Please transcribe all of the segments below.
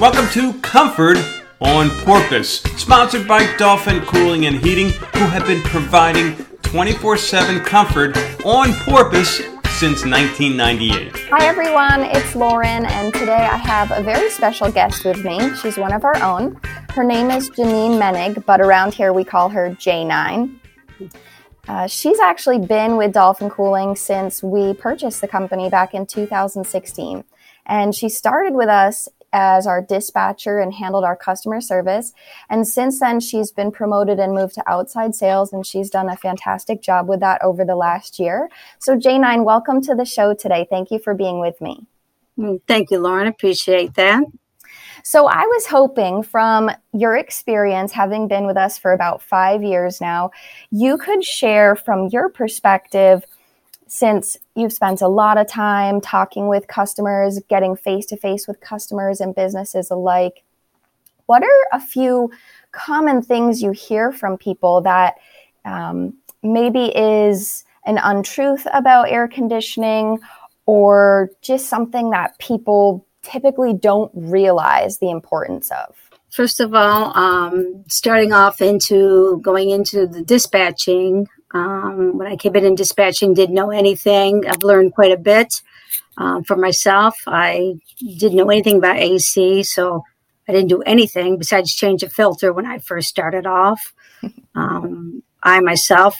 Welcome to Comfort on Porpoise, sponsored by Dolphin Cooling and Heating, who have been providing 24/7 comfort on Porpoise since 1998. Hi everyone, it's Lauren, and today I have a very special guest with me. She's one of our own. Her name is Janine Menig, but around here we call her J-9. She's actually been with Dolphin Cooling since we purchased the company back in 2016. And she started with us as our dispatcher and handled our customer service. And since then, she's been promoted and moved to outside sales, and she's done a fantastic job with that over the last year. So J9, welcome to the show today. Thank you for being with me. Thank you, Lauren. Appreciate that. So I was hoping, from your experience, having been with us for about 5 years now, you could share from your perspective, since you've spent a lot of time talking with customers, getting face-to-face with customers and businesses alike, what are a few common things you hear from people that maybe is an untruth about air conditioning, or just something that people typically don't realize the importance of? First of all, starting off into going into the dispatching, when I came in dispatching, didn't know anything. I've learned quite a bit for myself. I didn't know anything about AC, so I didn't do anything besides change a filter when I first started off. I myself,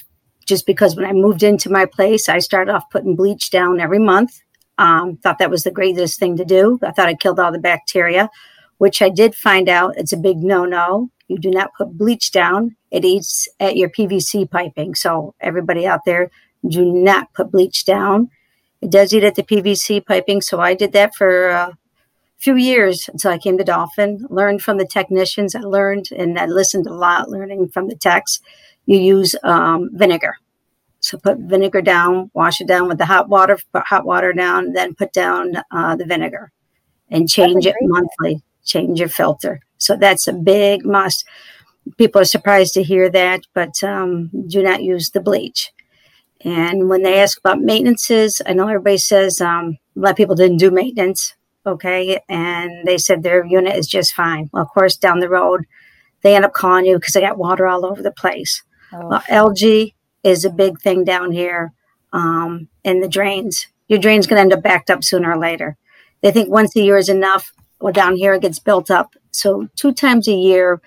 just because when I moved into my place, I started off putting bleach down every month. Thought that was the greatest thing to do. I thought it killed all the bacteria, which I did find out it's a big no-no. You do not put bleach down. It eats at your PVC piping. So everybody out there, do not put bleach down. It does eat at the PVC piping. So I did that for a few years until I came to Dolphin. Learned from the technicians. I learned, and I listened a lot, learning from the techs. You use vinegar. So put vinegar down, wash it down with the hot water, put hot water down, then put down the vinegar and change it monthly, change your filter. So that's a big must. People are surprised to hear that, but do not use the bleach. And when they ask about maintenances, I know everybody says a lot of people didn't do maintenance, okay? And they said their unit is just fine. Well, of course, down the road, they end up calling you because they got water all over the place. Oh. Well, algae is a big thing down here in the drains. Your drain's going to end up backed up sooner or later. They think once a year is enough. Well, down here it gets built up. So 2 times a year,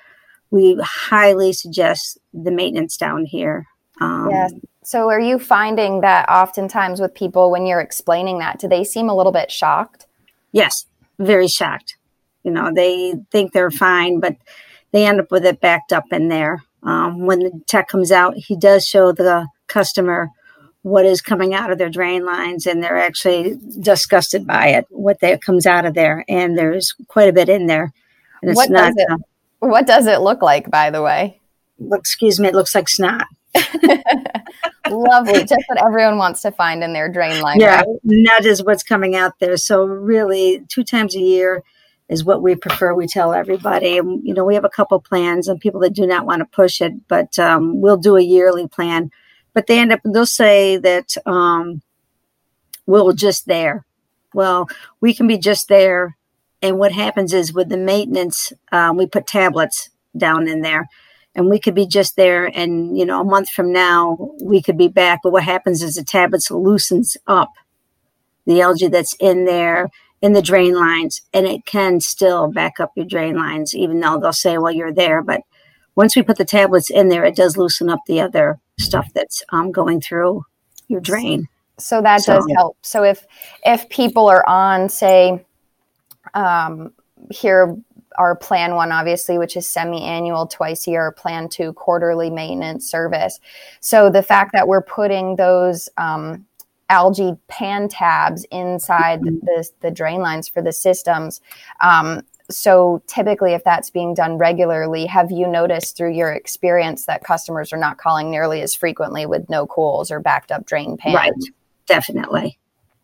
we highly suggest the maintenance down here. Yes. So are you finding that oftentimes with people, when you're explaining that, do they seem a little bit shocked? Yes, very shocked. You know, they think they're fine, but they end up with it backed up in there. When the tech comes out, he does show the customer what is coming out of their drain lines, and they're actually disgusted by it, what that comes out of there. And there's quite a bit in there. And it's what does it look like, by the way? Excuse me, it looks like snot. Lovely. Just what everyone wants to find in their drain line. Yeah, right? That is what's coming out there. So really, 2 times a year, is what we prefer. We tell everybody, you know, we have a couple plans and people that do not want to push it, but we'll do a yearly plan. But they end up, they'll say that we're just there. Well, we can be just there. And what happens is with the maintenance, we put tablets down in there, and we could be just there. And, you know, a month from now, we could be back. But what happens is the tablets loosens up the algae that's in there, in the drain lines, and it can still back up your drain lines, even though they'll say, well, you're there. But once we put the tablets in there, it does loosen up the other stuff that's going through your drain. So that does help. So if people are on, say, here, our plan one, obviously, which is semi-annual, twice a year, plan two, quarterly maintenance service. So the fact that we're putting those algae pan tabs inside the drain lines for the systems. So typically, if that's being done regularly, have you noticed through your experience that customers are not calling nearly as frequently with no cools or backed up drain pans? Right. Definitely.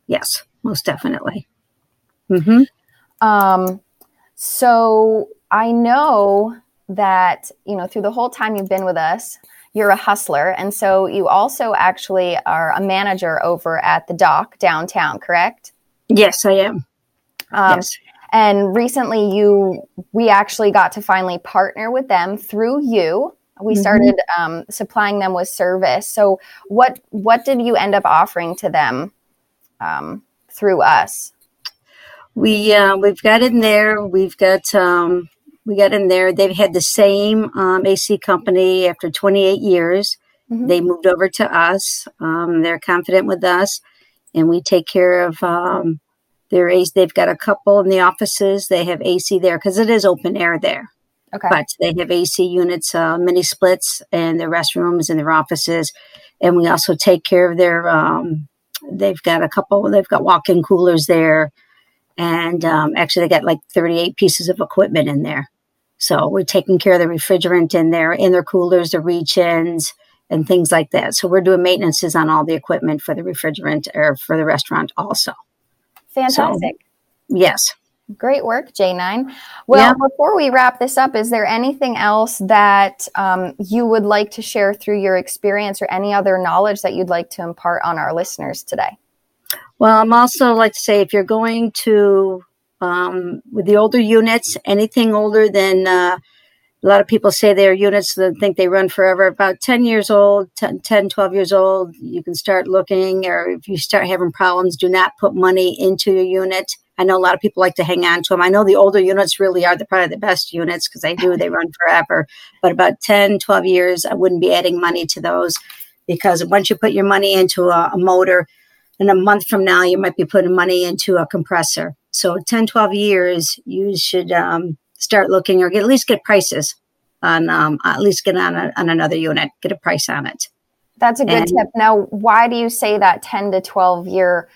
Yes, most definitely. Mm-hmm. So I know that, you know, through the whole time you've been with us, you're a hustler, and so you also actually are a manager over at the dock downtown, correct? Yes, I am. Yes. And recently we actually got to finally partner with them through you. We started supplying them with service. So what did you end up offering to them through us? We've got in there. We got in there. They've had the same AC company after 28 years. Mm-hmm. They moved over to us. They're confident with us, and we take care of their AC. They've got a couple in the offices. They have AC there because it is open air there. Okay. But they have AC units, mini splits, and their restrooms and their offices. And we also take care of their, they've got a couple, they've got walk-in coolers there. And actually, they got like 38 pieces of equipment in there. So we're taking care of the refrigerant in there, in their coolers, the reach-ins, and things like that. So we're doing maintenances on all the equipment for the refrigerant or for the restaurant also. Fantastic. So, yes. Great work, J9. Well, before we wrap this up, is there anything else that you would like to share through your experience or any other knowledge that you'd like to impart on our listeners today? Well, I'm also like to say, if you're going to, with the older units, anything older than, a lot of people say their units that think they run forever, about 10, 12 years old, you can start looking, or if you start having problems, do not put money into your unit. I know a lot of people like to hang on to them. I know the older units really are probably the best units because they run forever. But about 10, 12 years, I wouldn't be adding money to those because once you put your money into a motor, in a month from now, you might be putting money into a compressor. So 10, 12 years, you should start looking or at least get prices on, at least get on another unit, get a price on it. That's a good tip. Now, why do you say that 10 to 12 year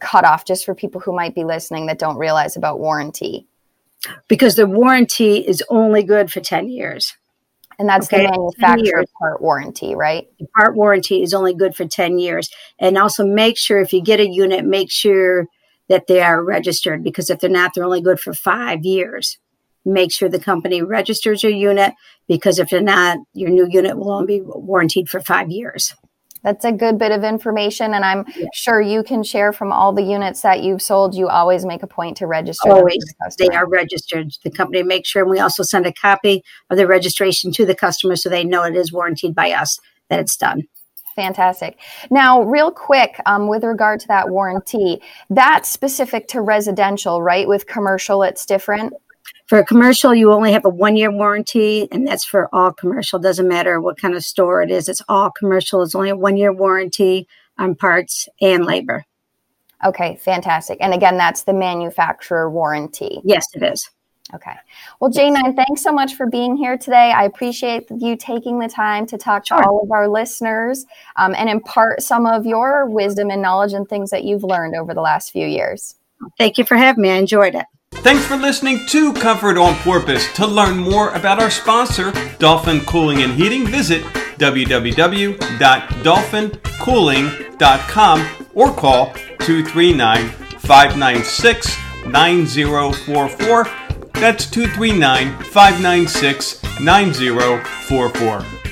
cutoff, just for people who might be listening that don't realize about warranty? Because the warranty is only good for 10 years. And that's the manufacturer part warranty, right? The part warranty is only good for 10 years. And also make sure if you get a unit, make sure that they are registered, because if they're not, they're only good for 5 years. Make sure the company registers your unit, because if they're not, your new unit will only be warranted for 5 years. That's a good bit of information, and I'm sure you can share from all the units that you've sold. You always make a point to register. Always. They are registered. The company makes sure, and we also send a copy of the registration to the customer so they know it is warranted by us, that it's done. Fantastic. Now, real quick, with regard to that warranty, that's specific to residential, right? With commercial, it's different? For a commercial, you only have a 1-year warranty, and that's for all commercial. Doesn't matter what kind of store it is. It's all commercial. It's only a 1-year warranty on parts and labor. Okay, fantastic. And again, that's the manufacturer warranty. Yes, it is. Okay. Well, J9, thanks so much for being here today. I appreciate you taking the time to talk to all of our listeners and impart some of your wisdom and knowledge and things that you've learned over the last few years. Thank you for having me. I enjoyed it. Thanks for listening to Comfort on Porpoise. To learn more about our sponsor, Dolphin Cooling and Heating, visit www.DolphinCooling.com or call 239-596-9044. That's 239-596-9044.